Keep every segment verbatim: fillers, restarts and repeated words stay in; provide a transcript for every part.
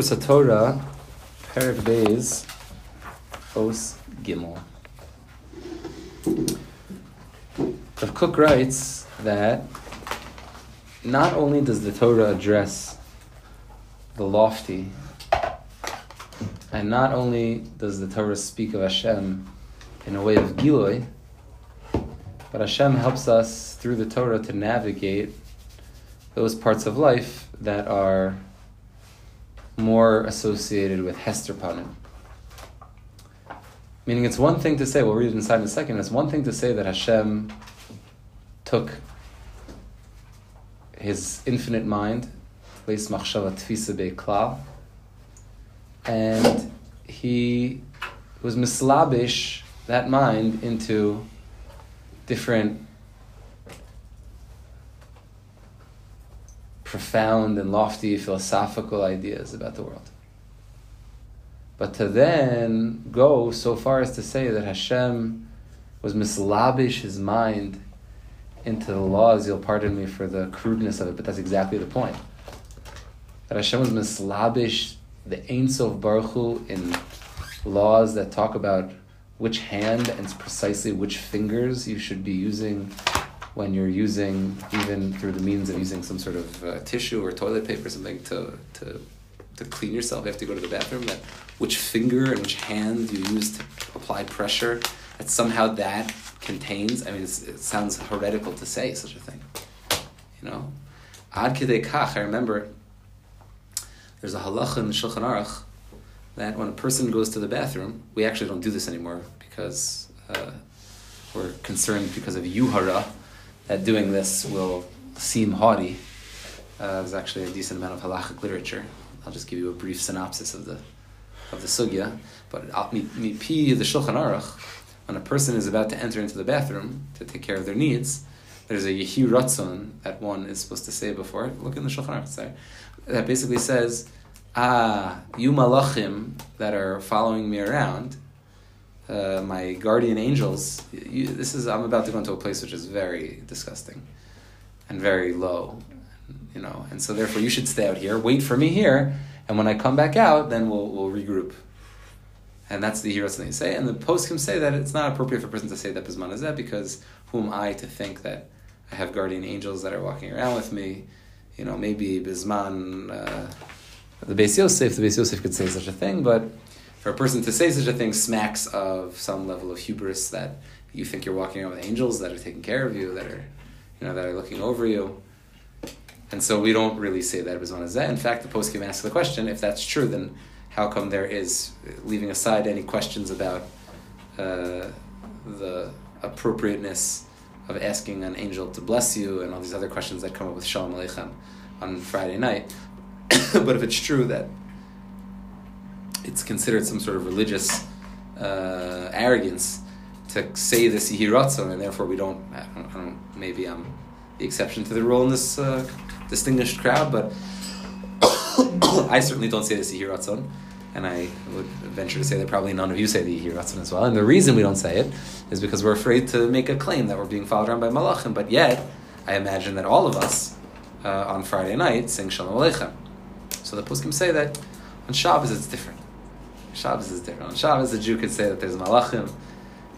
Torah's HaTorah, Perek Beis, Os Gimel. Rav Kook writes that not only does the Torah address the lofty, and not only does the Torah speak of Hashem in a way of Giloy, but Hashem helps us through the Torah to navigate those parts of life that are more associated with Hester Panim. Meaning it's one thing to say, we'll read it inside in a second, it's one thing to say that Hashem took his infinite mind, and he was mislabish that mind into different profound and lofty philosophical ideas about the world. But to then go so far as to say that Hashem was mislabish his mind into the laws, you'll pardon me for the crudeness of it, but that's exactly the point. That Hashem was mislabish the Ein Sof Baruch Hu in laws that talk about which hand and precisely which fingers you should be using when you're using, even through the means of using some sort of uh, tissue or toilet paper or something to, to to clean yourself after you go to the bathroom, that which finger and which hand you use to apply pressure, that somehow that contains, I mean, it's, it sounds heretical to say such a thing. You know? Ad Kedei Kach, I remember, there's a halacha in the Shulchan Aruch that when a person goes to the bathroom, we actually don't do this anymore because uh, we're concerned because of yuhara, that doing this will seem haughty. Uh, there's actually a decent amount of halachic literature. I'll just give you a brief synopsis of the of the sugya. But mipi the Shulchan Aruch, when a person is about to enter into the bathroom to take care of their needs, there's a yehi ratzon that one is supposed to say before. Look in the Shulchan Aruch, sorry, that basically says, "Ah, you malachim that are following me around, uh, my guardian angels. You, this is I'm about to go into a place which is very disgusting and very low." You know, and so therefore you should stay out here, wait for me here, and when I come back out, then we'll we'll regroup. And that's the heroes that they say. And the poskim say that it's not appropriate for a person to say that Bisman is that, because who am I to think that I have guardian angels that are walking around with me? You know, maybe Bisman, uh, the Beis Yosef, the Beis Yosef could say such a thing, but for a person to say such a thing smacks of some level of hubris that you think you're walking around with angels that are taking care of you, that are, you know, that are looking over you. And so we don't really say that Bisman Hazeh. In fact, the poskim asks the question, if that's true, then how come there is, leaving aside any questions about uh, the appropriateness of asking an angel to bless you and all these other questions that come up with Shalom Aleichem on Friday night. But if it's true that it's considered some sort of religious uh, arrogance to say this Yehi Ratzon, and therefore we don't, I don't, I don't maybe I'm the exception to the rule in this uh, distinguished crowd, but I certainly don't say this Yehi Ratzon, and I would venture to say that probably none of you say the Yehi Ratzon as well. And the reason we don't say it is because we're afraid to make a claim that we're being followed around by malachim. But yet, I imagine that all of us uh, on Friday night sing Shalom Aleichem. So the poskim say that on Shabbos it's different. Shabbos is different. On Shabbos, the Jew could say that there's malachim,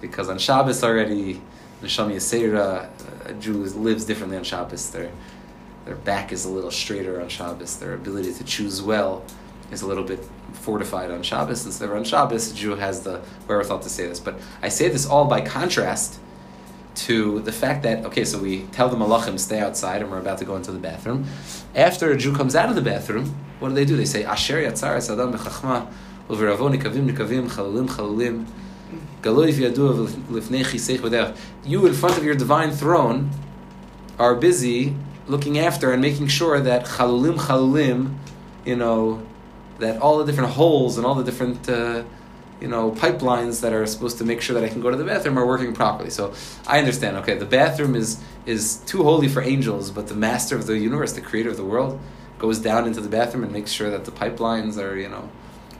because on Shabbos already, Neshama Yaseira, a Jew lives differently on Shabbos. They're Their back is a little straighter on Shabbos. Their ability to choose well is a little bit fortified on Shabbos. Since they're on Shabbos, a Jew has the wherewithal to say this. But I say this all by contrast to the fact that, okay, so we tell the malachim, stay outside, and we're about to go into the bathroom. After a Jew comes out of the bathroom, what do they do? They say, Asher yatzaris adam b'chachma u'veravon nikavim nikavim chalulim chalulim galoy v'yaduv lifnei chiseich b'derech. You in front of your divine throne are busy looking after and making sure that chalulim chalulim, you know, that all the different holes and all the different, uh, you know, pipelines that are supposed to make sure that I can go to the bathroom are working properly. So I understand, okay, the bathroom is is too holy for angels, but the master of the universe, the creator of the world, goes down into the bathroom and makes sure that the pipelines are, you know,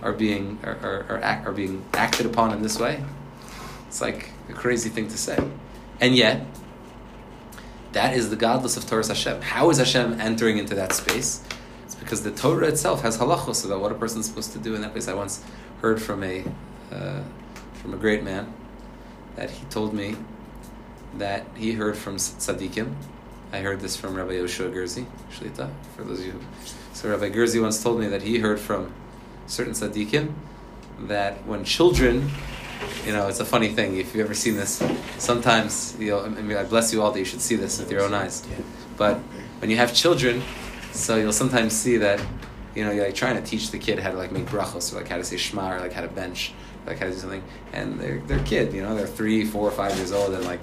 are being are are, are, act, are being acted upon in this way. It's like a crazy thing to say, and yet, that is the godless of Torah's Hashem. How is Hashem entering into that space? because the Torah itself has halachos about what a person is supposed to do in that place. I once heard from a uh, from a great man that he told me that he heard from tzaddikim. I heard this from Rabbi Yoshua Gerzi, Shlita, for those of you. So Rabbi Gerzi once told me that he heard from certain tzaddikim that when children, you know, it's a funny thing, if you've ever seen this, sometimes, you know, I mean, I bless you all that you should see this with your own eyes. But when you have children, so you'll sometimes see that, you know, you're like trying to teach the kid how to like make brachos, or like how to say shema, or like how to bench, like how to do something, and they're, they're a kid, you know, they're three, four, five years old, and like,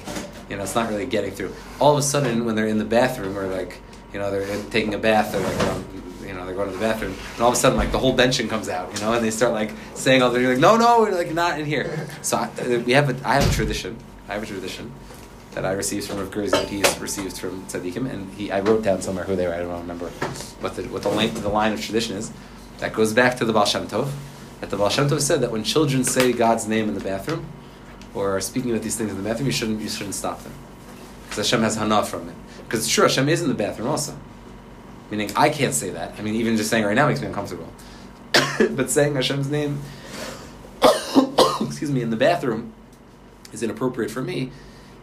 you know, it's not really getting through. All of a sudden, when they're in the bathroom, or like, you know, they're taking a bath, or like, um, you know, they're going to the bathroom, and all of a sudden, like, the whole benching comes out, you know, and they start like saying all the, you're like, no, no, we're like not in here. So I, we have a, I have a tradition, I have a tradition that I received from Rav Gerzi, that he received from tzaddikim, and he, I wrote down somewhere who they were. I don't remember what the what the line, the line of tradition is. That goes back to the Baal Shem Tov. That the Baal Shem Tov said that when children say God's name in the bathroom, or are speaking about these things in the bathroom, you shouldn't you shouldn't stop them, because Hashem has hana from it. Because sure, Hashem is in the bathroom also. Meaning, I can't say that. I mean, even just saying it right now makes me uncomfortable. But saying Hashem's name, excuse me, in the bathroom, is inappropriate for me,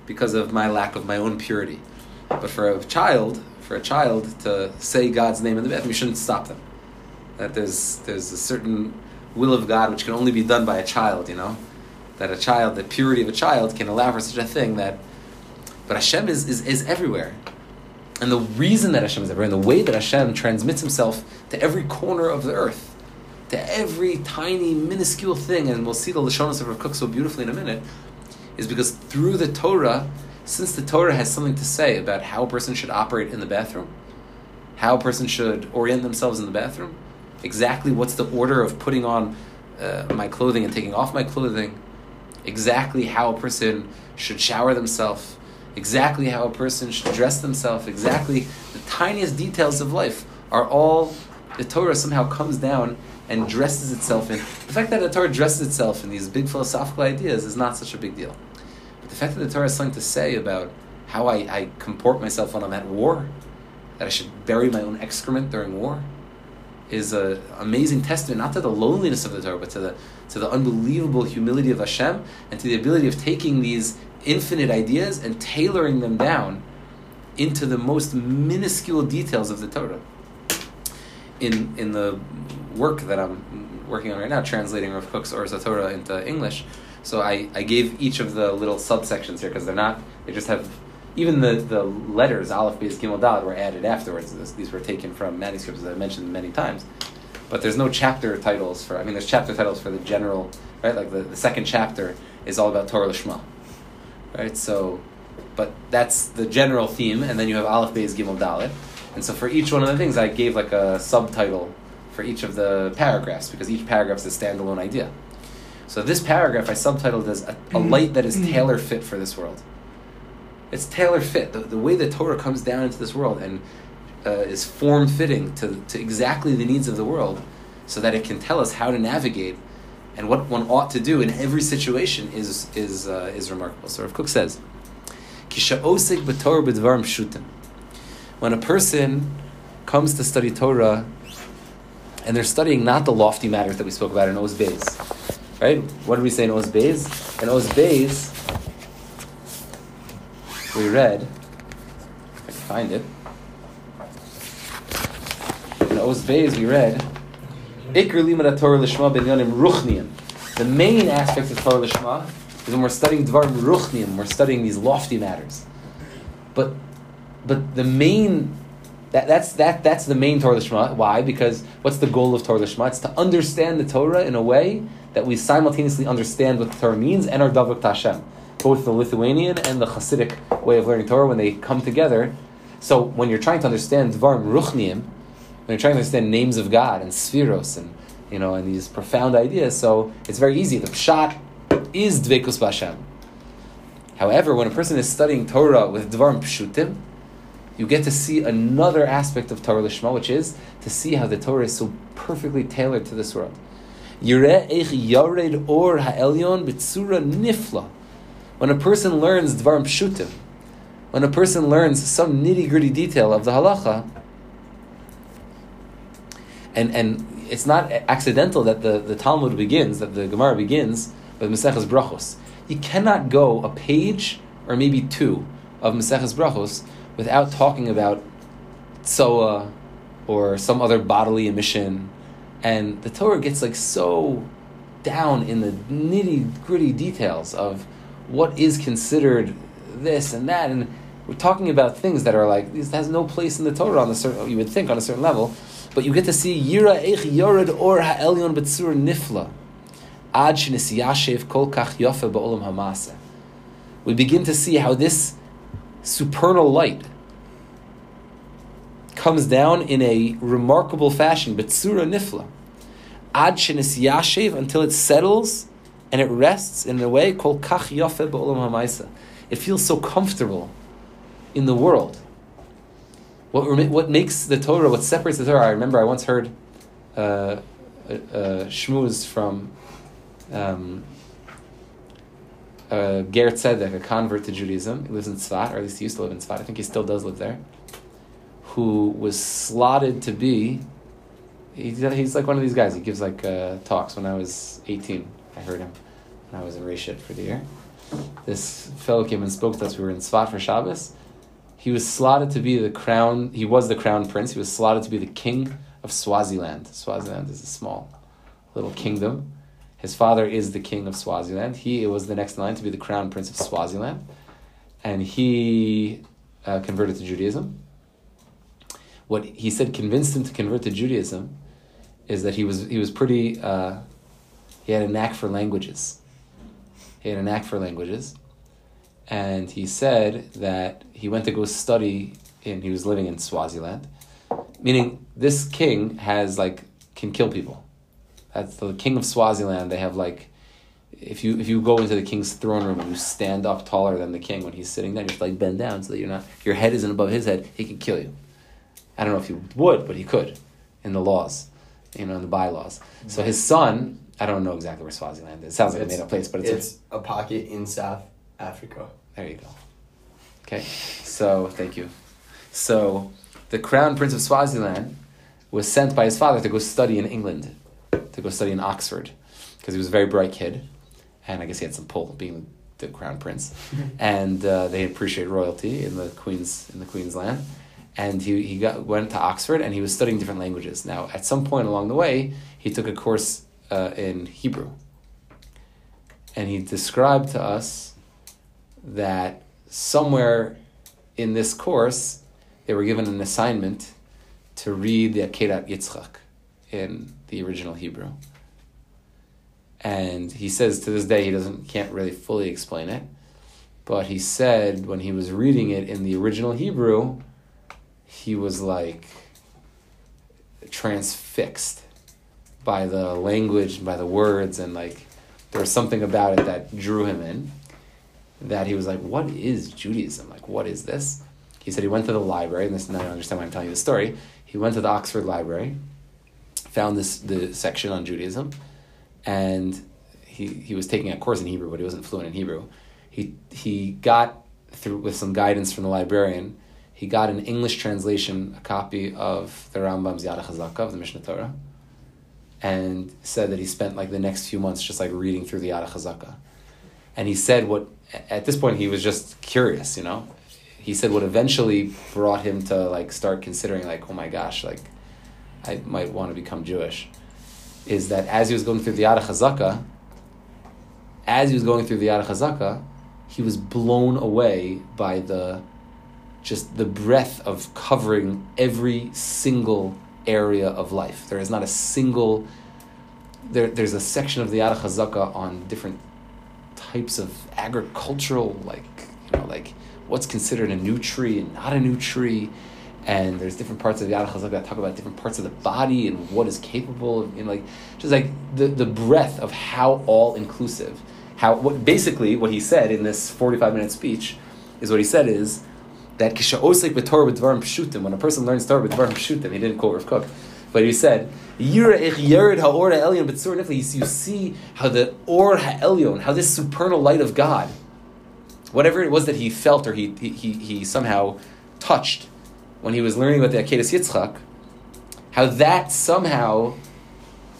because of my lack of my own purity. But for a child, for a child to say God's name in the bathroom, you shouldn't stop them. That there's there's a certain will of God which can only be done by a child, you know? That a child, the purity of a child can allow for such a thing that... But Hashem is, is, is everywhere. And the reason that Hashem is everywhere, and the way that Hashem transmits himself to every corner of the earth, to every tiny, minuscule thing, and we'll see the Lashonos of Rav Kook so beautifully in a minute, is because through the Torah, since the Torah has something to say about how a person should operate in the bathroom, how a person should orient themselves in the bathroom, exactly what's the order of putting on uh, my clothing and taking off my clothing, exactly how a person should shower themselves, exactly how a person should dress themselves, exactly the tiniest details of life are all, the Torah somehow comes down and dresses itself in. The fact that the Torah dresses itself in these big philosophical ideas is not such a big deal. But the fact that the Torah has something to say about how I, I comport myself when I'm at war, that I should bury my own excrement during war, is an amazing testament, not to the loneliness of the Torah, but to the to the unbelievable humility of Hashem, and to the ability of taking these infinite ideas and tailoring them down into the most minuscule details of the Torah. In in the work that I'm working on right now, translating Rav Kook's Or Yisrael Torah into English, so I, I gave each of the little subsections here, because they're not, they just have, even the, the letters, Aleph, Beis, Gimel, Daled, were added afterwards. This, these were taken from manuscripts that I mentioned many times. But there's no chapter titles for, I mean, there's chapter titles for the general, right? Like the, the second chapter is all about Torah Lishma, right? So, but that's the general theme, and then you have Aleph, Beis, Gimel, Daled. And so for each one of the things, I gave like a subtitle for each of the paragraphs, because each paragraph is a standalone idea. So this paragraph I subtitled as a, a light that is tailor-fit for this world. It's tailor-fit. The, the way the Torah comes down into this world and uh, is form-fitting to, to exactly the needs of the world, so that it can tell us how to navigate and what one ought to do in every situation is is uh, is remarkable. So Rav Kook says, Kisha osik b'Torah b'Dvarim Pshutim. When a person comes to study Torah, and they're studying not the lofty matters that we spoke about in Oz Bez, right? What did we say in Oz Bez? In Oz Bez, we read, if I can find it, in Oz Bez we read, Ikr limud Torah Lishma b'inyanim ruchniyim. The main aspect of Torah Lishma is when we're studying Dvarim Ruchniyim, we're studying these lofty matters. But But the main, that, that's that that's the main Torah Lishma. Why? Because what's the goal of Torah Lishma? It's to understand the Torah in a way that we simultaneously understand what the Torah means and our Davuk to Hashem. Both the Lithuanian and the Hasidic way of learning Torah, when they come together. So when you're trying to understand Dvarim Ruchniyim, when you're trying to understand names of God and Sfiros and, you know, and these profound ideas, so it's very easy. The Pshat is Dveikus B'Hashem. However, when a person is studying Torah with Dvarim Pshutim, you get to see another aspect of Torah Lishma, which is to see how the Torah is so perfectly tailored to this world. Yireh eich yared or ha'elyon b'tzura nifla. When a person learns Dvarim Pshutim, when a person learns some nitty-gritty detail of the halacha, and and it's not accidental that the, the Talmud begins, that the Gemara begins with Maseches Brachos. You cannot go a page or maybe two of Maseches Brachos without talking about tsoa or some other bodily emission, and the Torah gets like so down in the nitty gritty details of what is considered this and that, and we're talking about things that are like, this has no place in the Torah on a certain, you would think on a certain level, but you get to see Yira Eich Yored Or Ha'elyon B'Tzur Nifla Ad Shenis Yashev Kol Kach Yofe Ba'olam Hamase. We begin to see how this supernal light comes down in a remarkable fashion, B'Tzura Nifla Ad Shenis Yashev, until it settles and it rests in a way, Kol Kach Yofe Ba'olam Hamase. It feels so comfortable in the world. What rem- what makes the Torah, what separates the Torah, I remember I once heard uh, uh, shmuz from um, uh, Ger Tzedek, a convert to Judaism, he lives in Tzfat, or at least he used to live in Tzfat, I think he still does live there, who was slotted to be, he's, he's like one of these guys, he gives like uh, talks. When I was eighteen, I heard him, when I was in Reshit for the year. This fellow came and spoke to us, we were in Tzfat for Shabbos. He was slotted to be the crown, he was the crown prince, he was slotted to be the king of Swaziland. Swaziland is a small little kingdom. His father is the king of Swaziland. He was the next in line to be the crown prince of Swaziland. And he uh, converted to Judaism. What he said convinced him to convert to Judaism is that he was he was pretty, uh, he had a knack for languages. He had a knack for languages. And he said that he went to go study, and he was living in Swaziland. Meaning, this king has, like, can kill people. That's the king of Swaziland. They have, like, if you if you go into the king's throne room and you stand up taller than the king when he's sitting there, you have to, like, bend down so that you're not, your head isn't above his head, he can kill you. I don't know if he would, but he could, in the laws, you know, in the bylaws. Mm-hmm. So his son, I don't know exactly where Swaziland is. It sounds like it's, a made-up place, but it's... It's a, a pocket in South Africa. There you go. Okay, so thank you. So the crown prince of Swaziland was sent by his father to go study in England, to go study in Oxford, because he was a very bright kid, and I guess he had some pull being the crown prince, and uh, they appreciate royalty in the Queen's in the Queen's land, and he he got went to Oxford and he was studying different languages. Now at some point along the way he took a course uh, in Hebrew, and he described to us that somewhere in this course they were given an assignment to read the Akedat Yitzchak in the original Hebrew. And he says to this day he doesn't can't really fully explain it, but he said when he was reading it in the original Hebrew, he was like transfixed by the language, by the words, and like there was something about it that drew him in, that he was like, what is Judaism? Like, what is this? He said he went to the library, and this now I understand why I'm telling you the story. He went to the Oxford Library, found this the section on Judaism, and he he was taking a course in Hebrew, but he wasn't fluent in Hebrew. He he got through with some guidance from the librarian, he got an English translation, a copy of the Rambam's Yad HaChazakah of the Mishnah Torah, and said that he spent like the next few months just like reading through the Yad HaChazakah. And he said what, at this point he was just curious, you know? He said what eventually brought him to like start considering like, oh my gosh, like I might want to become Jewish, is that as he was going through the Yad HaChazakah, as he was going through the Yad HaChazakah, he was blown away by the, just the breadth of covering every single area of life. There is not a single, there, there's a section of the Yad HaChazakah on different types of agricultural, like, you know, like what's considered a new tree and not a new tree, and there's different parts of the Yad HaChazakah that talk about different parts of the body and what is capable of, and like just like the, the breadth of how all inclusive, how what basically what he said in this forty-five minute speech is what he said is that Kisha Osek with Torah with Dvarim Pshutim, when a person learns Torah with Dvarim Pshutim, he didn't quote Rav Kook, but he said, you see how the Or HaElyon, how this supernal light of God, whatever it was that he felt or he he he somehow touched when he was learning about the Akedat Yitzchak, how that somehow,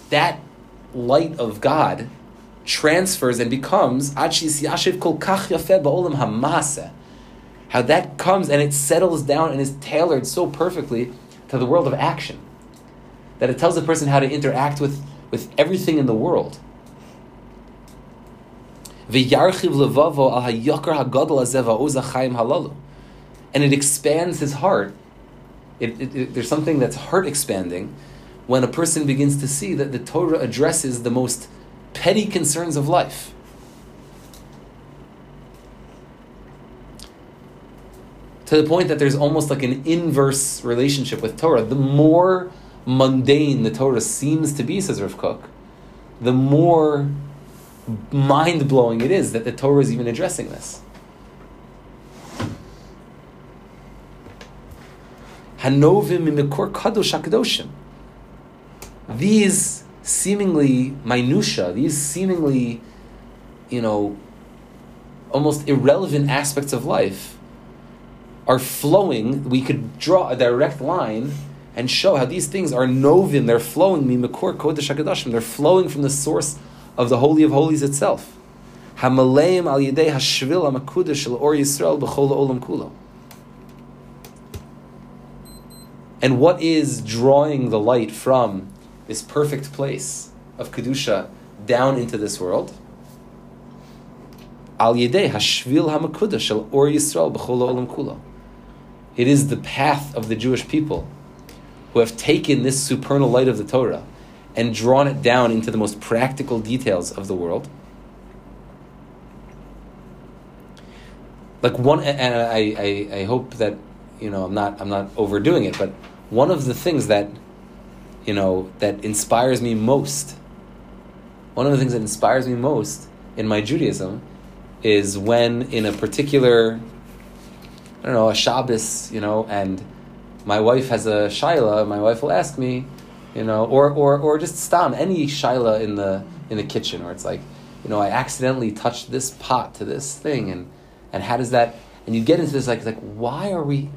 that light of God transfers and becomes, how that comes and it settles down and is tailored so perfectly to the world of action that it tells the person how to interact with, with everything in the world. And it expands his heart. It, it, it, there's something that's heart expanding when a person begins to see that the Torah addresses the most petty concerns of life. To the point that there's almost like an inverse relationship with Torah. The more mundane the Torah seems to be, says Rav Kook, the more mind-blowing it is that the Torah is even addressing this. Hanovim imikor kadosh hakadoshim. These seemingly minutia, these seemingly, you know, almost irrelevant aspects of life are flowing. We could draw a direct line and show how these things are novim, they're flowing, mimikor kodesh hakadoshim, they're flowing from the source of the Holy of Holies itself. Hamaleim al yedei hashvil hamakudesh or yisrael b'chol olam kulo. And what is drawing the light from this perfect place of Kedusha down into this world? Al yedei hashvil hamakudesh or yisrael b'chol olam kulo. It is the path of the Jewish people who have taken this supernal light of the Torah and drawn it down into the most practical details of the world. Like one, and I, I, I hope that, you know, I'm not, I'm not overdoing it, but one of the things that, you know, that inspires me most, one of the things that inspires me most in my Judaism is when in a particular, I don't know, a Shabbos, you know, and my wife has a shaila, my wife will ask me, you know, or, or or just stam, any shaila in the in the kitchen, or it's like, you know, I accidentally touched this pot to this thing, and and how does that, and you get into this, like, like why are we,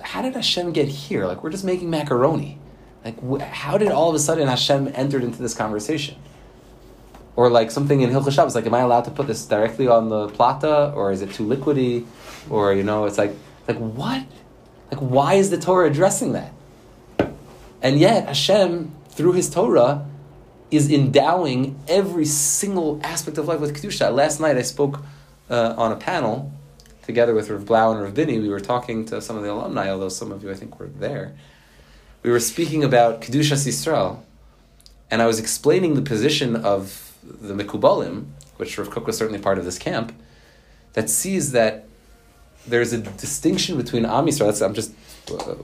how did Hashem get here? Like, we're just making macaroni. Like, wh- how did all of a sudden Hashem entered into this conversation? Or like something in Hilchah Shabbos, like, am I allowed to put this directly on the plata, or is it too liquidy? Or, you know, it's like, like what? Like, why is the Torah addressing that? And yet, Hashem, through his Torah, is endowing every single aspect of life with Kedusha. Last night, I spoke uh, on a panel together with Rav Blau and Rav Bini. We were talking to some of the alumni, although some of you, I think, were there. We were speaking about Kedusha Yisrael, and I was explaining the position of the Mekubalim, which Rav Kook was certainly part of this camp, that sees that there's a distinction between Am Yisrael. That's, I'm just... Uh,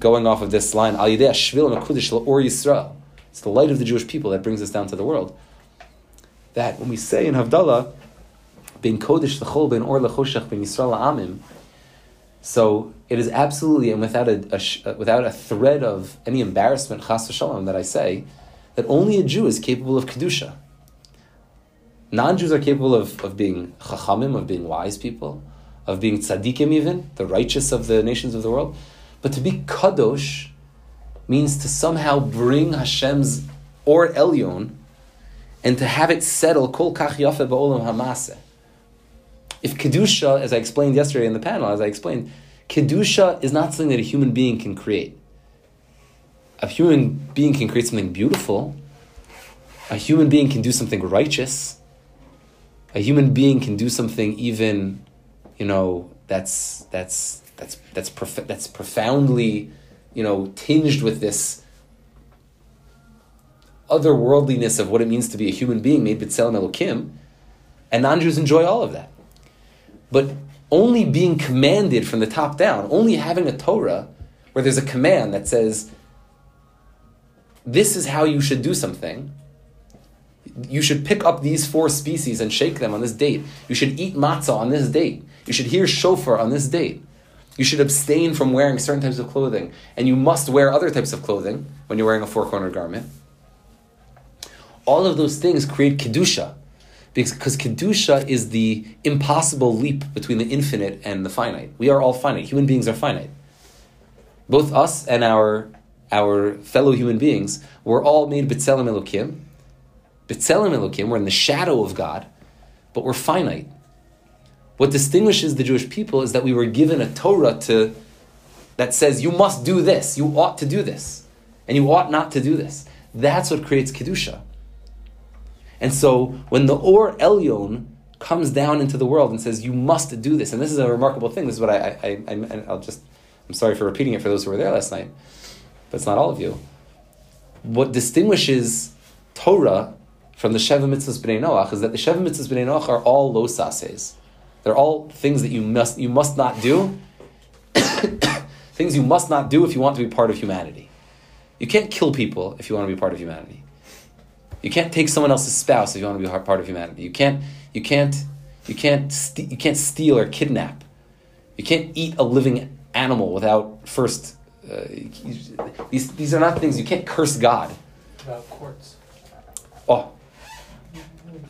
going off of this line, Al Yidei Shvil Makudish or Yisrael. It's the light of the Jewish people that brings us down to the world. That when we say in Havdalah, Bin Kodesh L'Chol, Bin Or L'Choshech, Bin Yisrael Amim, so it is absolutely and without a, a without a thread of any embarrassment, Chas V'Shalom, that I say that only a Jew is capable of kedusha. Non-Jews are capable of of being chachamim, of being wise people, of being tzaddikim, even the righteous of the nations of the world. But to be kadosh means to somehow bring Hashem's or elyon and to have it settle kol kach yafeh ba'olam hamaseh. If kedusha, as I explained yesterday in the panel, as I explained, kedusha is not something that a human being can create. A human being can create something beautiful. A human being can do something righteous. A human being can do something even, you know, that's that's. That's that's prof- that's profoundly, you know, tinged with this otherworldliness of what it means to be a human being made B'Tselem Elohim, and non-Jews enjoy all of that. But only being commanded from the top down, only having a Torah where there's a command that says, this is how you should do something. You should pick up these four species and shake them on this date. You should eat matzah on this date. You should hear shofar on this date. You should abstain from wearing certain types of clothing, and you must wear other types of clothing when you're wearing a four-cornered garment. All of those things create kedusha, because kedusha is the impossible leap between the infinite and the finite. We are all finite. Human beings are finite. Both us and our our fellow human beings, we're all made B'Tselem Elohim. B'Tselem Elohim, we're in the shadow of God, but we're finite. What distinguishes the Jewish people is that we were given a Torah to that says, you must do this, you ought to do this, and you ought not to do this. That's what creates Kedusha. And so when the Or Elyon comes down into the world and says, you must do this, and this is a remarkable thing, this is what I, I, I, I I'll just, I'm sorry for repeating it for those who were there last night, but it's not all of you. What distinguishes Torah from the Sheva Mitzvot Bnei Noach is that the Sheva Mitzvot Bnei Noach are all lo saseh. They're all things that you must you must not do, things you must not do if you want to be part of humanity. You can't kill people if you want to be part of humanity. You can't take someone else's spouse if you want to be part of humanity. You can't you can't you can't st- you can't steal or kidnap. You can't eat a living animal without first. Uh, these these are not things. You can't curse God. About courts. Oh,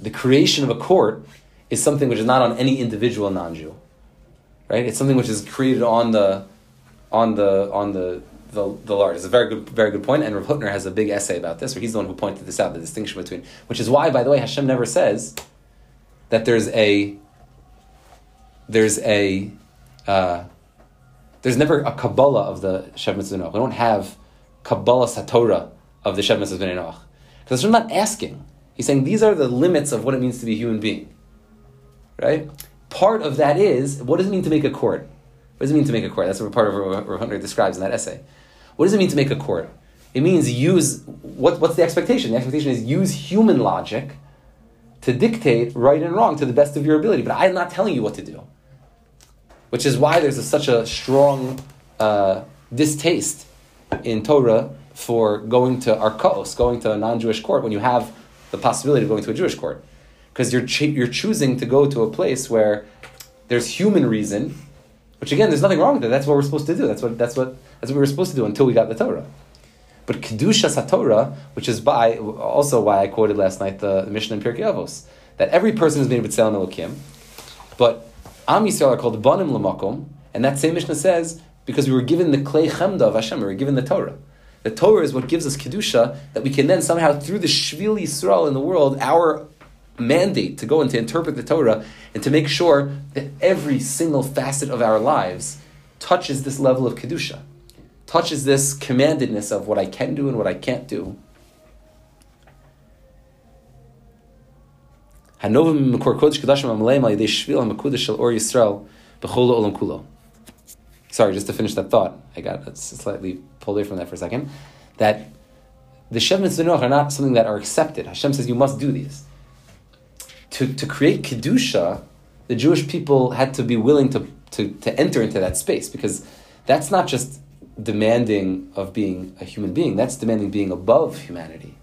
the creation of a court is something which is not on any individual non-Jew, right? It's something which is created on the, on the on the the, the large. It's a very good very good point, and Rav Huttner has a big essay about this, where he's the one who pointed this out, the distinction between, which is why, by the way, Hashem never says that there's a there's a uh, there's never a Kabbalah of the Sheva Mitzvot Bnei Noach. We don't have Kabbalah Satorah of the Sheva Mitzvot Bnei Noach. Because Hashem's not asking. He's saying these are the limits of what it means to be a human being. Right? Part of that is, what does it mean to make a court? What does it mean to make a court? That's what part of what Rav Huttner describes in that essay. What does it mean to make a court? It means use, what, what's the expectation? The expectation is use human logic to dictate right and wrong to the best of your ability. But I'm not telling you what to do. Which is why there's a, such a strong uh, distaste in Torah for going to arkos, going to a non-Jewish court, when you have the possibility of going to a Jewish court. Because you're ch- you're choosing to go to a place where there's human reason, which again, there's nothing wrong with it. That's what we're supposed to do. That's what that's what that's what we were supposed to do until we got the Torah. But kedusha satorah, which is by also why I quoted last night the, the Mishnah in Pirkei Avos, that every person is made of B'Tselem Elohim, but Am Yisrael are called banim l'makom, and that same Mishnah says because we were given the klei chemda of Hashem, we were given the Torah. The Torah is what gives us kedusha, that we can then somehow through the shvil Yisrael in the world, our mandate to go and to interpret the Torah and to make sure that every single facet of our lives touches this level of Kedusha, touches this commandedness of what I can do and what I can't do. Sorry, just to finish that thought, I got slightly pulled away from that for a second, that the Sheva Mitzvot Bnei Noach are not something that are accepted. Hashem says you must do these. To, to create Kedusha, the Jewish people had to be willing to, to, to enter into that space, because that's not just demanding of being a human being, that's demanding being above humanity.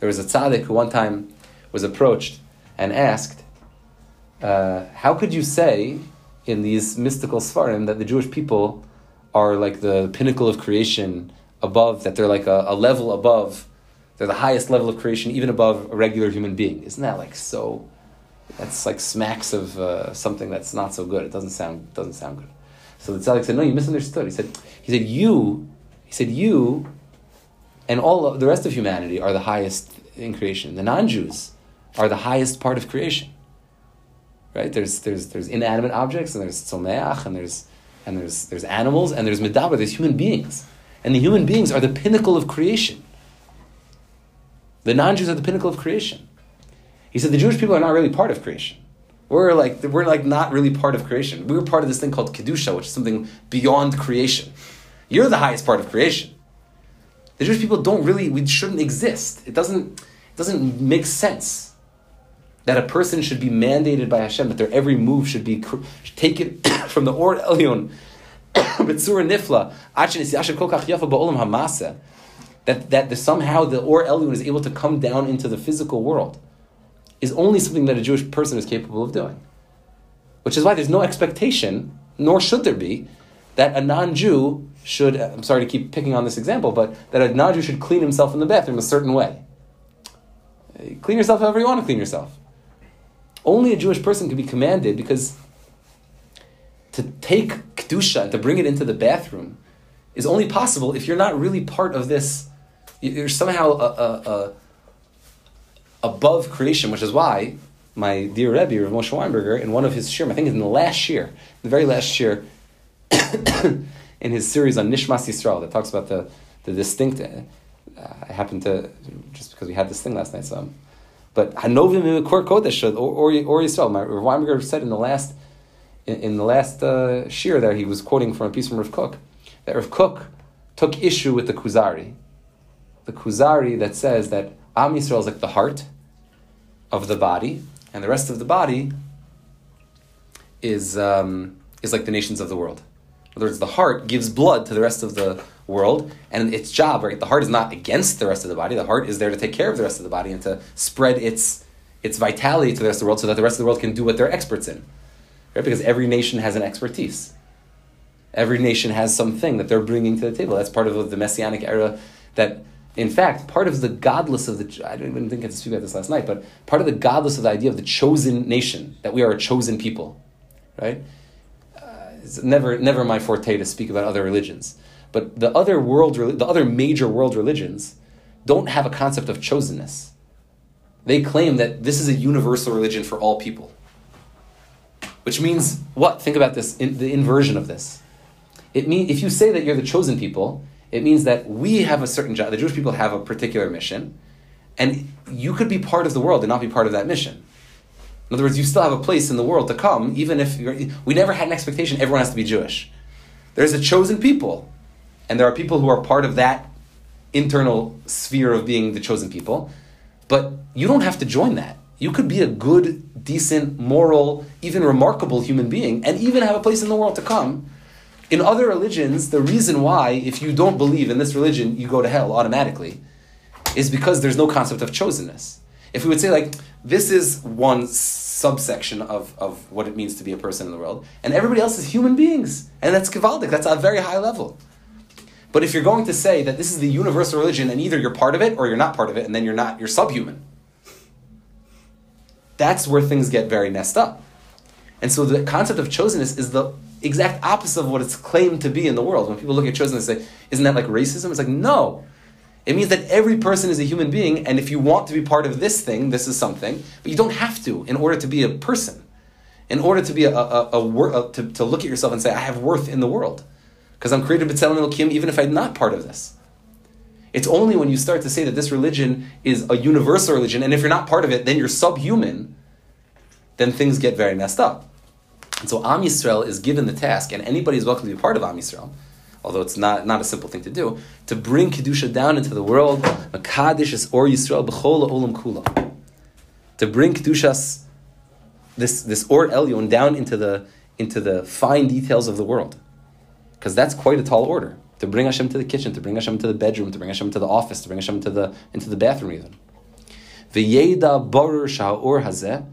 There was a tzaddik who one time was approached and asked, uh, how could you say in these mystical svarim that the Jewish people are like the pinnacle of creation above, that they're like a, a level above, they're the highest level of creation, even above a regular human being? Isn't that like so... That's like smacks of uh, something that's not so good. It doesn't sound doesn't sound good. So the tzaddik said, "No, you misunderstood." He said, "He said you, he said you, and all of the rest of humanity are the highest in creation. The non-Jews are the highest part of creation. Right? There's there's there's inanimate objects, and there's tzomeach, and there's and there's there's animals, and there's medaber. There's human beings, and the human beings are the pinnacle of creation. The non-Jews are the pinnacle of creation." He said, the Jewish people are not really part of creation. We're like, we're like not really part of creation. We were part of this thing called Kedusha, which is something beyond creation. You're the highest part of creation. The Jewish people don't really, we shouldn't exist. It doesn't, it doesn't make sense that a person should be mandated by Hashem, that their every move should be should take it from the Or Elyon, B'tzura Nifla, that, that the, somehow the Or Elyon is able to come down into the physical world, is only something that a Jewish person is capable of doing. Which is why there's no expectation, nor should there be, that a non-Jew should, I'm sorry to keep picking on this example, but that a non-Jew should clean himself in the bathroom a certain way. Clean yourself however you want to clean yourself. Only a Jewish person can be commanded, because to take Kedusha and to bring it into the bathroom is only possible if you're not really part of this. You're somehow a, a, a above creation, which is why my dear Rebbe, Rav Moshe Weinberger, in one of his shirim, I think in the last shir, the very last shir, in his series on Nishmas Yisrael, that talks about the, the distinct, uh, I happened to, just because we had this thing last night, so, um, but Hanovim Kor Kodesh, or Yisrael, my Rav Weinberger said in the last, in, in the last uh, shir there, he was quoting from a piece from Rav Kook, that Rav Kook took issue with the Kuzari, the Kuzari that says that Am Yisrael is like the heart of the body, and the rest of the body is um, is like the nations of the world. In other words, the heart gives blood to the rest of the world, and its job, right? The heart is not against the rest of the body. The heart is there to take care of the rest of the body and to spread its its vitality to the rest of the world so that the rest of the world can do what they're experts in, right? Because every nation has an expertise. Every nation has something that they're bringing to the table. That's part of the Messianic era that, in fact, part of the godless of the... I didn't even think I had to speak about this last night, but part of the godless of the idea of the chosen nation, that we are a chosen people, right? It's never never my forte to speak about other religions. But the other world, the other major world religions don't have a concept of chosenness. They claim that this is a universal religion for all people. Which means what? Think about this, in, the inversion of this. It mean, if you say that you're the chosen people, it means that we have a certain job, the Jewish people have a particular mission, and you could be part of the world and not be part of that mission. In other words, you still have a place in the world to come, even if you're, we never had an expectation everyone has to be Jewish. There's a chosen people, and there are people who are part of that internal sphere of being the chosen people, but you don't have to join that. You could be a good, decent, moral, even remarkable human being, and even have a place in the world to come. In other religions, the reason why, if you don't believe in this religion, you go to hell automatically, is because there's no concept of chosenness. If we would say, like, this is one subsection of, of what it means to be a person in the world, and everybody else is human beings, and that's gevaldik, that's a very high level. But if you're going to say that this is the universal religion, and either you're part of it or you're not part of it, and then you're not, you're subhuman, that's where things get very messed up. And so the concept of chosenness is the exact opposite of what it's claimed to be in the world. When people look at chosenness and say, isn't that like racism? It's like, no. It means that every person is a human being, and if you want to be part of this thing, this is something, but you don't have to in order to be a person, in order to be a, a, a, a, a to, to look at yourself and say, I have worth in the world, because I'm created B'Tselem Elohim, even if I'm not part of this. It's only when you start to say that this religion is a universal religion, and if you're not part of it, then you're subhuman, then things get very messed up. And so Am Yisrael is given the task, and anybody is welcome to be part of Am Yisrael, although it's not, not a simple thing to do, to bring Kedusha down into the world, Makadosh or yisrael b'chol ha'olam kula. To bring Kedusha, this this or elyon, down into the into the fine details of the world, because that's quite a tall order. To bring Hashem to the kitchen, to bring Hashem to the bedroom, to bring Hashem to the office, to bring Hashem to the into the bathroom even. V'yeda barur sha'or hazeh,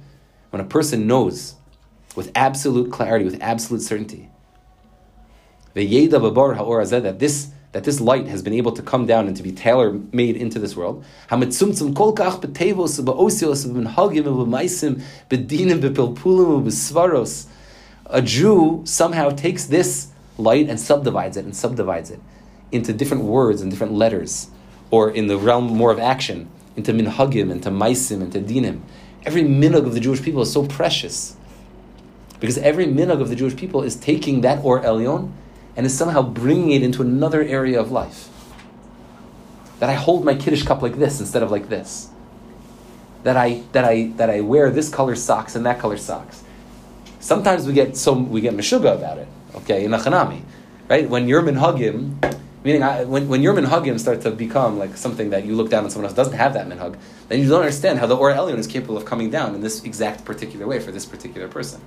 when a person knows with absolute clarity, with absolute certainty, that this that this light has been able to come down and to be tailor-made into this world. A Jew somehow takes this light and subdivides it and subdivides it into different words and different letters, or in the realm more of action, into minhagim, into maisim, into dinim. Every minhag of the Jewish people is so precious, because every minhag of the Jewish people is taking that or elyon and is somehow bringing it into another area of life. That I hold my Kiddush cup like this instead of like this. That I that I that I wear this color socks and that color socks. Sometimes we get so we get meshuga about it. Okay, in achanami, right? When your minhagim, meaning I, when when your minhagim start to become like something that you look down on someone else doesn't have that minhag, then you don't understand how the or elyon is capable of coming down in this exact particular way for this particular person.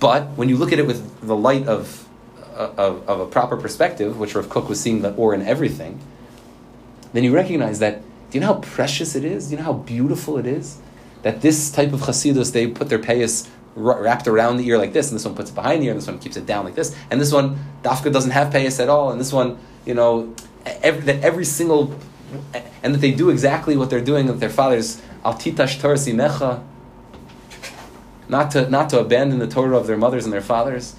But when you look at it with the light of Of, of a proper perspective, which Rav Kook was seeing the or in everything, then you recognize that, do you know how precious it is? Do you know how beautiful it is? That this type of chasidus, they put their payas wrapped around the ear like this, and this one puts it behind the ear, and this one keeps it down like this, and this one, dafka, doesn't have payas at all, and this one, you know, every, that every single, and that they do exactly what they're doing with their fathers, al titash Torah simecha, not to, not to abandon the Torah of their mothers and their fathers.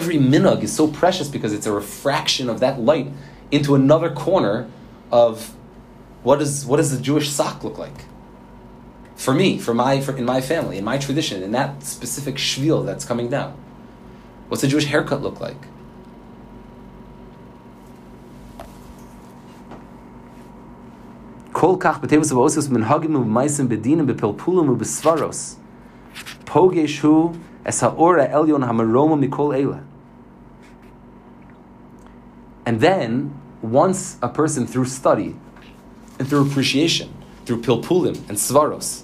every minhag is so precious because it's a refraction of that light into another corner of what is what does the Jewish sock look like? For me, for my for in my family, in my tradition, in that specific shvil that's coming down. What's a Jewish haircut look like? Kol kach b'tevus v'osos minhagim u'maisim b'dinim b'pilpulim u'b'svaros pogesh hu es ha'ora elyon ha'meroma mikol eila. And then, once a person through study and through appreciation, through pilpulim and svaros,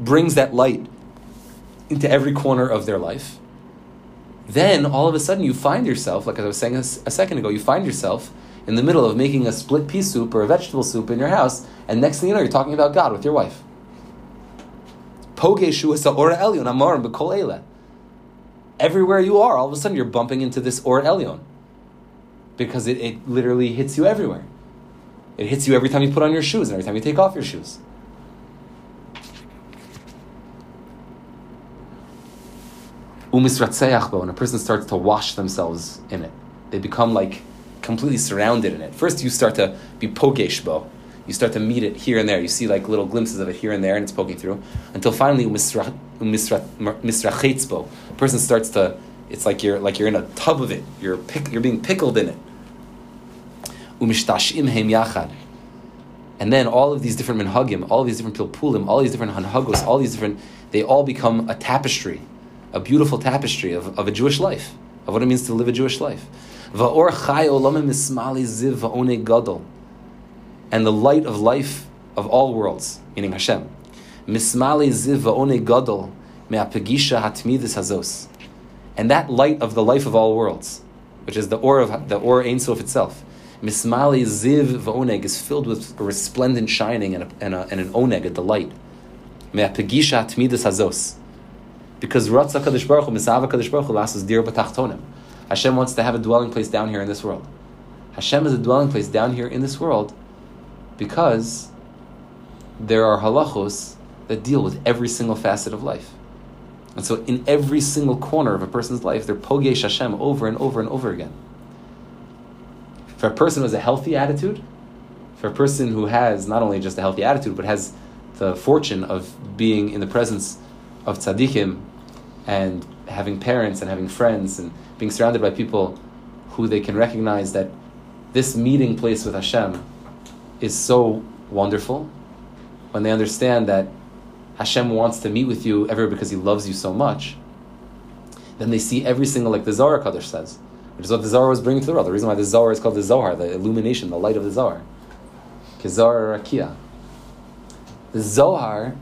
brings that light into every corner of their life, then all of a sudden you find yourself, like I was saying a, a second ago, you find yourself in the middle of making a split pea soup or a vegetable soup in your house, and next thing you know, you're talking about God with your wife. Everywhere you are, all of a sudden you're bumping into this or elyon, because it, it literally hits you everywhere. It hits you every time you put on your shoes and every time you take off your shoes. And a person starts to wash themselves in it. They become like completely surrounded in it. First you start to be pogesh bo. You start to meet it here and there. You see like little glimpses of it here and there, and it's poking through. Until finally umisrachetz bo. A person starts to, it's like you're like you're in a tub of it. You're pick, you're being pickled in it. Umishtashim heim yachad. And then all of these different minhagim, all of these different pilpulim, all these different hanhagos, all these different, they all become a tapestry. A beautiful tapestry of, of a Jewish life, of what it means to live a Jewish life. Va'or chai olamim ismali ziv va'one gadol. And the light of life of all worlds, meaning Hashem. Mismali ziv va'one gadol me'apegisha hatmidis hazos. And that light of the life of all worlds, which is the or of the or Ein Sof itself. Mismali ziv va'oneg is filled with a resplendent shining and, a, and, a, and an oneg, a delight. Me'apegisha hatmidis hazos. Because Ratzah Kadosh Baruch Hu, Misava Kadosh Baruch Hu, Lassus Dir B'Tachtonim. Hashem wants to have a dwelling place down here in this world. Hashem is a dwelling place down here in this world because there are halachos that deal with every single facet of life. And so in every single corner of a person's life, they're pogesh Hashem over and over and over again. For a person who has a healthy attitude, for a person who has not only just a healthy attitude, but has the fortune of being in the presence of tzaddikim and having parents and having friends and being surrounded by people who they can recognize that this meeting place with Hashem is so wonderful, when they understand that Hashem wants to meet with you everywhere because He loves you so much, then they see every single, like the Zohar Kadosh says, which is what the Zohar was bringing to the world. The reason why the Zohar is called the Zohar, the illumination, the light of the Zohar. Kizar Rakia. The Zohar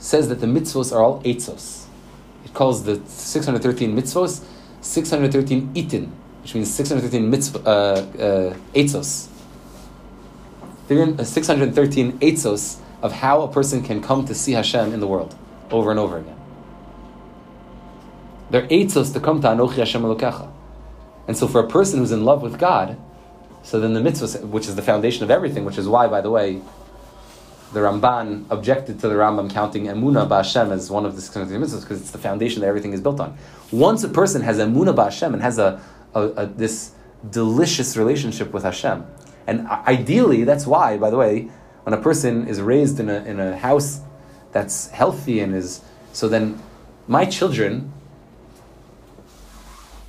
says that the mitzvos are all etzos. It calls the six hundred thirteen mitzvos six hundred thirteen itin, which means six hundred thirteen mitzvos, uh, uh, etzos. six hundred thirteen etzos of how a person can come to see Hashem in the world, over and over again. They're etzos to come to Anochi Hashem Elokecha. And so for a person who's in love with God, so then the mitzvos, which is the foundation of everything, which is why, by the way, the Ramban objected to the Rambam counting Emunah B'Hashem as one of the six hundred thirteen mitzvahs because it's the foundation that everything is built on. Once a person has Emunah B'Hashem and has a, a, a this delicious relationship with Hashem, and ideally that's why, by the way, when a person is raised in a in a house that's healthy and is so, then my children,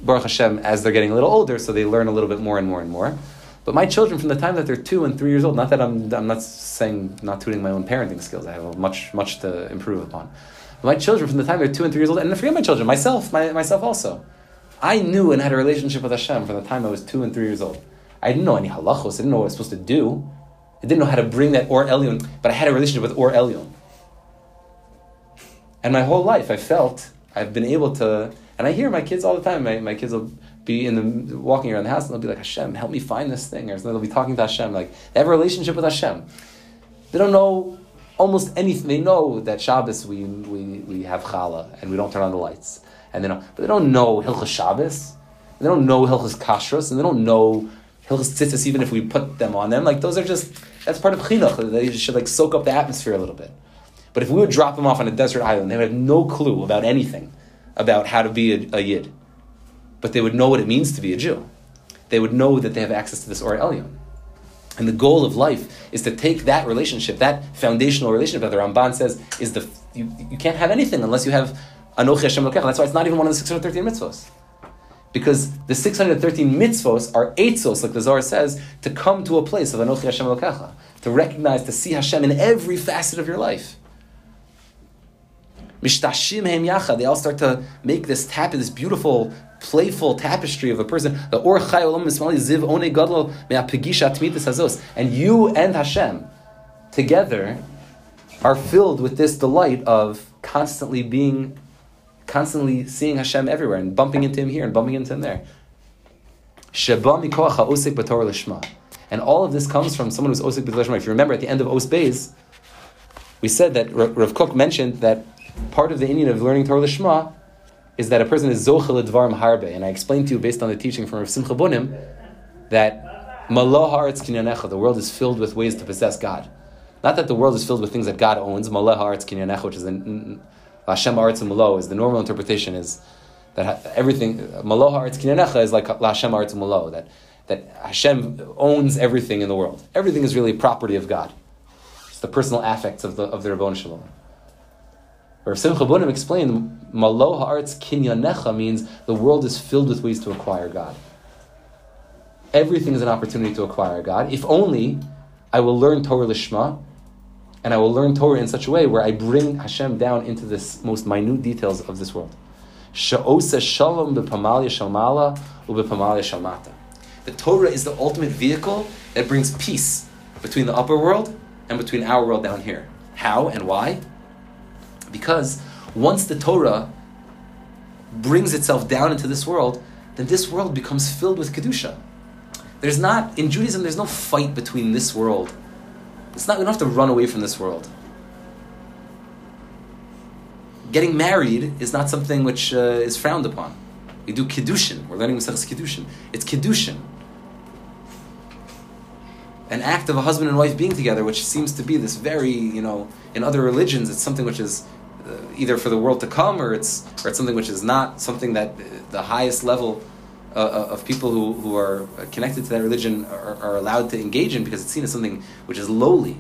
Baruch Hashem, as they're getting a little older, so they learn a little bit more and more and more. But my children, from the time that they're two and three years old, not that I'm I'm not saying not tuning my own parenting skills. I have much much to improve upon. But my children, from the time they're two and three years old, and I forget my children, myself, my, myself also. I knew and had a relationship with Hashem from the time I was two and three years old. I didn't know any halachos. I didn't know what I was supposed to do. I didn't know how to bring that or elyon. But I had a relationship with or elyon. And my whole life, I felt I've been able to. And I hear my kids all the time. My my kids will be in the walking around the house and they'll be like, Hashem, help me find this thing, or they'll be talking to Hashem. Like they have a relationship with Hashem. They don't know almost anything. They know that Shabbos we we, we have challah and we don't turn on the lights, and they know, but they don't know hilchos Shabbos. They don't know hilchos kashrus, and they don't know hilchos tzitzis even if we put them on them. Like those are just that's part of chinuch. They should like soak up the atmosphere a little bit. But if we would drop them off on a desert island, they would have no clue about anything about how to be a, a yid. but they would know what it means to be a Jew. They would know that they have access to this Or Elyon. And the goal of life is to take that relationship, that foundational relationship that the Ramban says is the you, you can't have anything unless you have Anochi Hashem Elokecha. That's why it's not even one of the six hundred thirteen mitzvos. Because the six hundred thirteen mitzvos are eitzos, like the Zohar says, to come to a place of Anochi Hashem Elokecha, to recognize, to see Hashem in every facet of your life. Mishtashim heim yacha. They all start to make this tap, this beautiful, playful tapestry of a person. The Or Chayolam Ismaili Ziv One Gadlo Me'apigisha Tmitis Hazos. And you and Hashem together are filled with this delight of constantly being, constantly seeing Hashem everywhere and bumping into Him here and bumping into Him there. Sheba Mikoach HaOsek B'Torah Lishma. And all of this comes from someone who's Osek B'Torah Lishma. If you remember, at the end of Oz Bez, we said that Rav Kook mentioned that part of the Indian of learning Torah Lishma is that a person is Zochel Dvarm Harbe. And I explained to you, based on the teaching from Rav Simcha Bonim, that Malah Haaretz Kinyanecha, the world is filled with ways to possess God. Not that the world is filled with things that God owns. Malah Haaretz Kinyanecha, which is in Hashem Haaretz Malo, is the normal interpretation is that everything, Malah Haaretz Kinyanecha is like Hashem Haaretz Malo, that, that Hashem owns everything in the world. Everything is really property of God. It's the personal affects of the of the Rebbeinu Shalom. Rav Simcha Bonim explained, Malo ha'aretz kinyanecha means the world is filled with ways to acquire God. Everything is an opportunity to acquire God. If only I will learn Torah Lishma, and I will learn Torah in such a way where I bring Hashem down into the most minute details of this world. She'ose shalom b'pamalya shalmala u'b'pamalya shalmata. The Torah is the ultimate vehicle that brings peace between the upper world and between our world down here. How and why? Because once the Torah brings itself down into this world, then this world becomes filled with Kedusha. There's not, in Judaism, there's no fight between this world. It's not, we don't have to run away from this world. Getting married is not something which uh, is frowned upon. We do Kedushin. We're learning Maseches Kedushin. It's Kedushin. An act of a husband and wife being together, which seems to be this very, you know, in other religions, it's something which is Uh, either for the world to come, or it's or it's something which is not something that uh, the highest level uh, of people who, who are connected to that religion are, are allowed to engage in, because it's seen as something which is lowly.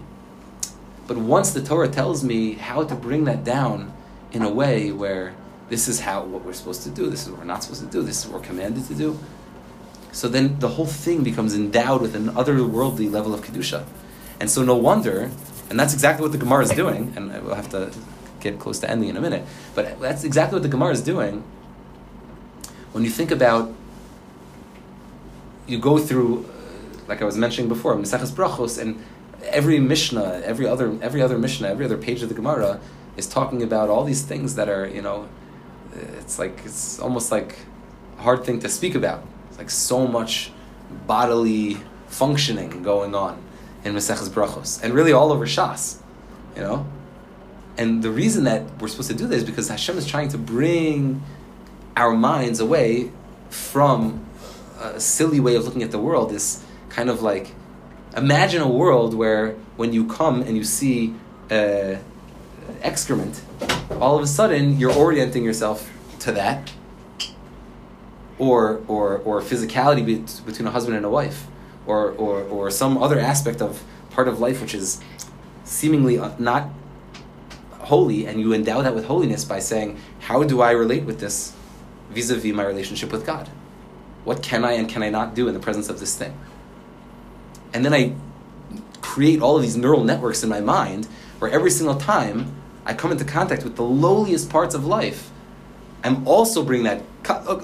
But once the Torah tells me how to bring that down in a way where this is how what we're supposed to do, this is what we're not supposed to do, this is what we're commanded to do, so then the whole thing becomes endowed with an otherworldly level of Kedusha. And so no wonder, and that's exactly what the Gemara is doing, and I will have to get close to ending in a minute, but that's exactly what the Gemara is doing. When you think about, you go through, uh, like I was mentioning before, Maseches Brachos, and every Mishnah, every other, every other Mishnah, every other page of the Gemara is talking about all these things that are, you know, it's like it's almost like a hard thing to speak about. It's like so much bodily functioning going on in Maseches Brachos, and really all over Shas, you know. And the reason that we're supposed to do this is because Hashem is trying to bring our minds away from a silly way of looking at the world. This kind of like, imagine a world where when you come and you see uh, excrement, all of a sudden you're orienting yourself to that, or or or physicality be- between a husband and a wife, or or or some other aspect of part of life which is seemingly not holy, and you endow that with holiness by saying, how do I relate with this vis-a-vis my relationship with God? What can I and can I not do in the presence of this thing? And then I create all of these neural networks in my mind where every single time I come into contact with the lowliest parts of life, I'm also bringing that.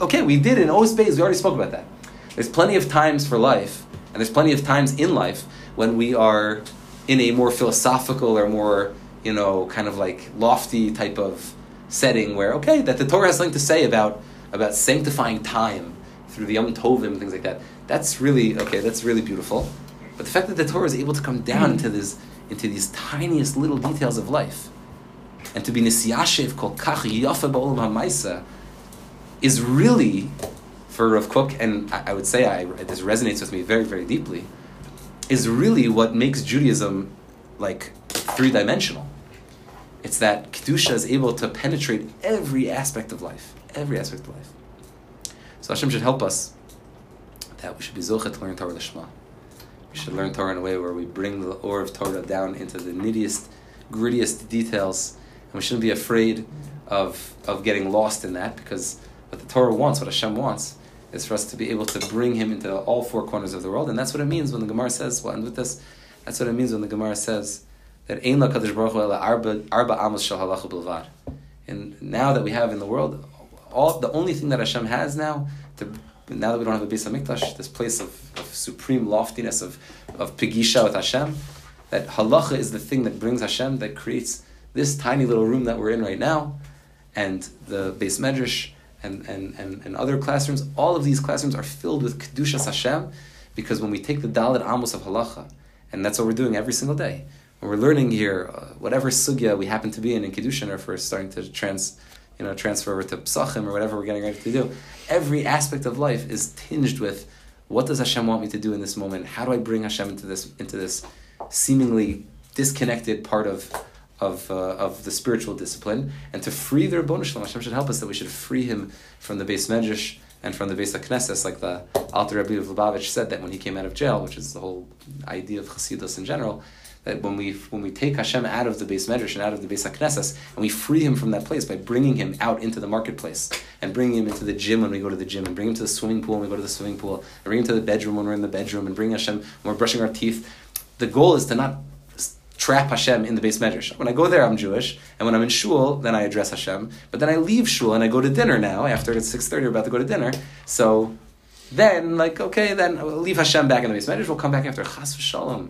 Okay, we did in Oz Bez, we already spoke about that. There's plenty of times for life, and there's plenty of times in life when we are in a more philosophical or more, you know, kind of like lofty type of setting where, okay, that the Torah has something to say about about sanctifying time through the Yom Tovim, things like that. That's really, okay, that's really beautiful. But the fact that the Torah is able to come down into this, into these tiniest little details of life, and to be nisiyashev kol kach yafa ba'olam ha'maisa, is really, for Rav Kook, and I, I would say I, this resonates with me very, very deeply, is really what makes Judaism, like, three-dimensional. It's that Kedusha is able to penetrate every aspect of life. Every aspect of life. So Hashem should help us that we should be zochet to learn Torah Lishma. We should learn Torah in a way where we bring the Or of Torah down into the nittiest, grittiest details, and we shouldn't be afraid of of getting lost in that, because what the Torah wants, what Hashem wants, is for us to be able to bring Him into all four corners of the world. And that's what it means when the Gemara says, we'll end with this, that's what it means when the Gemara says that Ein la kadosh baruch hu ela arba arba amos shel halacha bilvad. And now that we have in the world, all the only thing that Hashem has now, to, now that we don't have a Beis HaMikdash, this place of, of supreme loftiness, of, of Pigisha with Hashem, that halacha is the thing that brings Hashem, that creates this tiny little room that we're in right now, and the Beis Medrash, and, and, and, and other classrooms. All of these classrooms are filled with Kedusha Hashem, because when we take the Dalet Amos of halacha, and that's what we're doing every single day, when we're learning here, uh, whatever sugya we happen to be in, in Kedushin, or if we're starting to trans, you know, transfer over to Psachim, or whatever we're getting ready to do, every aspect of life is tinged with, what does Hashem want me to do in this moment? How do I bring Hashem into this into this seemingly disconnected part of of uh, of the spiritual discipline? And to free the Ribbono Shel Olam, Hashem should help us that we should free Him from the Beis Medrash and from the Beis HaKnesses, like the Alter Rebbe of Lubavitch said that when he came out of jail, which is the whole idea of Chassidus in general, that when we when we take Hashem out of the Beis Medrash and out of the Beis HaKnesses, and we free Him from that place by bringing Him out into the marketplace, and bringing Him into the gym when we go to the gym, and bring Him to the swimming pool when we go to the swimming pool, and bring Him to the bedroom when we're in the bedroom, and bring Hashem when we're brushing our teeth. The goal is to not trap Hashem in the Beis Medrash. When I go there, I'm Jewish, and when I'm in shul, then I address Hashem, but then I leave shul and I go to dinner now, after it's six thirty, we're about to go to dinner, so then, like, okay, then I'll leave Hashem back in the Beis Medrash, we'll come back after Chas v'Shalom.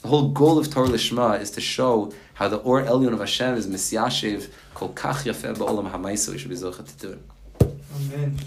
The whole goal of Torah Lishma is to show how the Or Elyon of Hashem is Misyashiv Kol Kach Yafeh Ba'olam HaMaiso. We should be Zochet to do it. Amen.